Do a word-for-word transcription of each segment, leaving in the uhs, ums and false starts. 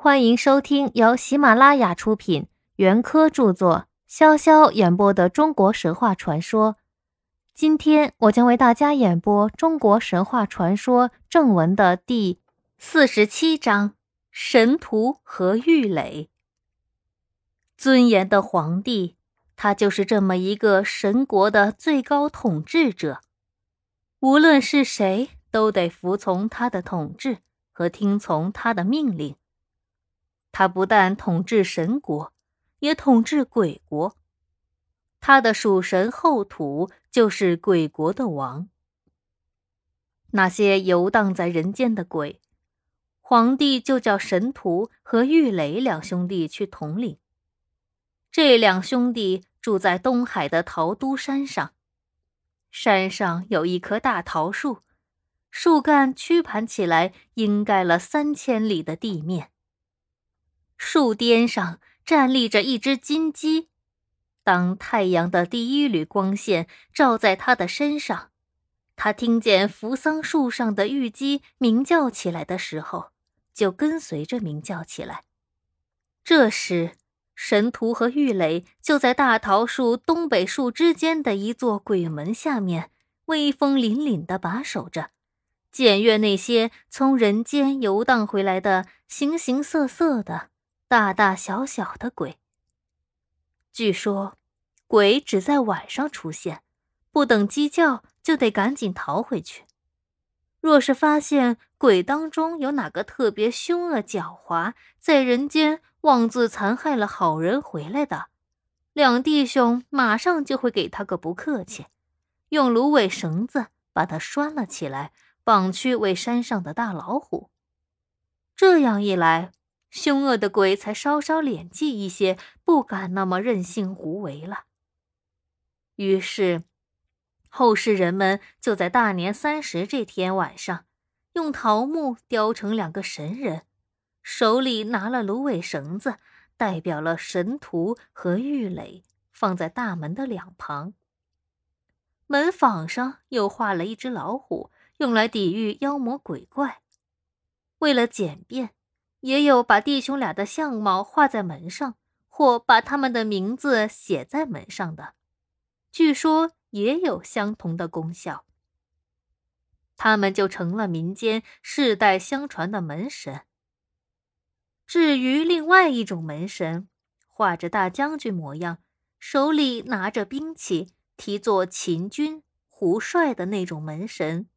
欢迎收听由喜马拉雅出品，袁科著作，潇潇演播的中国神话传说。今天我将为大家演播中国神话传说正文的第四十七章，神荼和郁垒。尊严的皇帝，他就是这么一个神国的最高统治者，无论是谁都得服从他的统治和听从他的命令。他不但统治神国，也统治鬼国。他的属神后土就是鬼国的王。那些游荡在人间的鬼，皇帝就叫神荼和郁垒两兄弟去统领。这两兄弟住在东海的桃都山上，山上有一棵大桃树，树干曲盘起来，覆盖了三千里的地面。树巅上站立着一只金鸡，当太阳的第一缕光线照在它的身上，它听见扶桑树上的玉鸡鸣叫起来的时候，就跟随着鸣叫起来。这时，神荼和郁垒就在大桃树东北树之间的一座鬼门下面，威风凛凛地把守着，检阅那些从人间游荡回来的形形色色的大大小小的鬼。据说鬼只在晚上出现，不等鸡叫就得赶紧逃回去。若是发现鬼当中有哪个特别凶恶狡猾，在人间妄自残害了好人回来的，两弟兄马上就会给他个不客气，用芦苇绳子把他拴了起来，绑去喂山上的大老虎。这样一来，凶恶的鬼才稍稍敛气一些，不敢那么任性胡为了。于是，后世人们就在大年三十这天晚上，用桃木雕成两个神人，手里拿了芦苇绳子，代表了神荼和郁垒，放在大门的两旁。门枋上又画了一只老虎，用来抵御妖魔鬼怪。为了简便，也有把弟兄俩的相貌画在门上，或把他们的名字写在门上的，据说也有相同的功效。他们就成了民间世代相传的门神。至于另外一种门神，画着大将军模样，手里拿着兵器，提作秦军、胡帅的那种门神，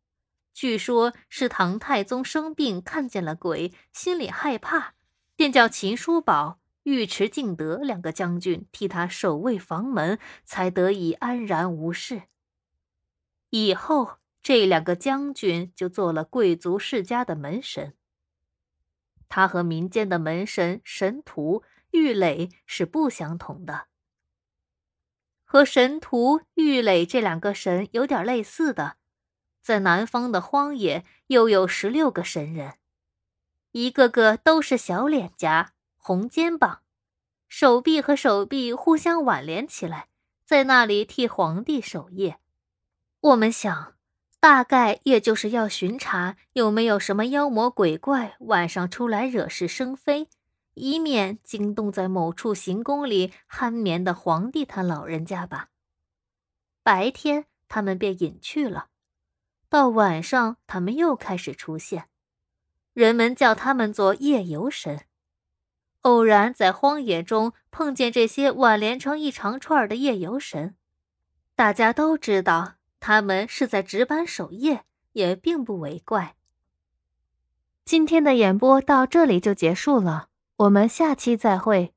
据说是唐太宗生病看见了鬼，心里害怕，便叫秦叔宝、尉迟敬德两个将军替他守卫房门，才得以安然无事。以后这两个将军就做了贵族世家的门神。他和民间的门神神荼、郁垒是不相同的。和神荼、郁垒这两个神有点类似的，在南方的荒野又有十六个神人，一个个都是小脸颊、红肩膀，手臂和手臂互相挽连起来，在那里替皇帝守夜。我们想，大概也就是要巡查有没有什么妖魔鬼怪晚上出来惹是生非，以免惊动在某处行宫里酣眠的皇帝他老人家吧。白天他们便隐去了，到晚上他们又开始出现，人们叫他们做夜游神。偶然在荒野中碰见这些挽连成一长串的夜游神，大家都知道他们是在值班守夜，也并不为怪。今天的演播到这里就结束了，我们下期再会。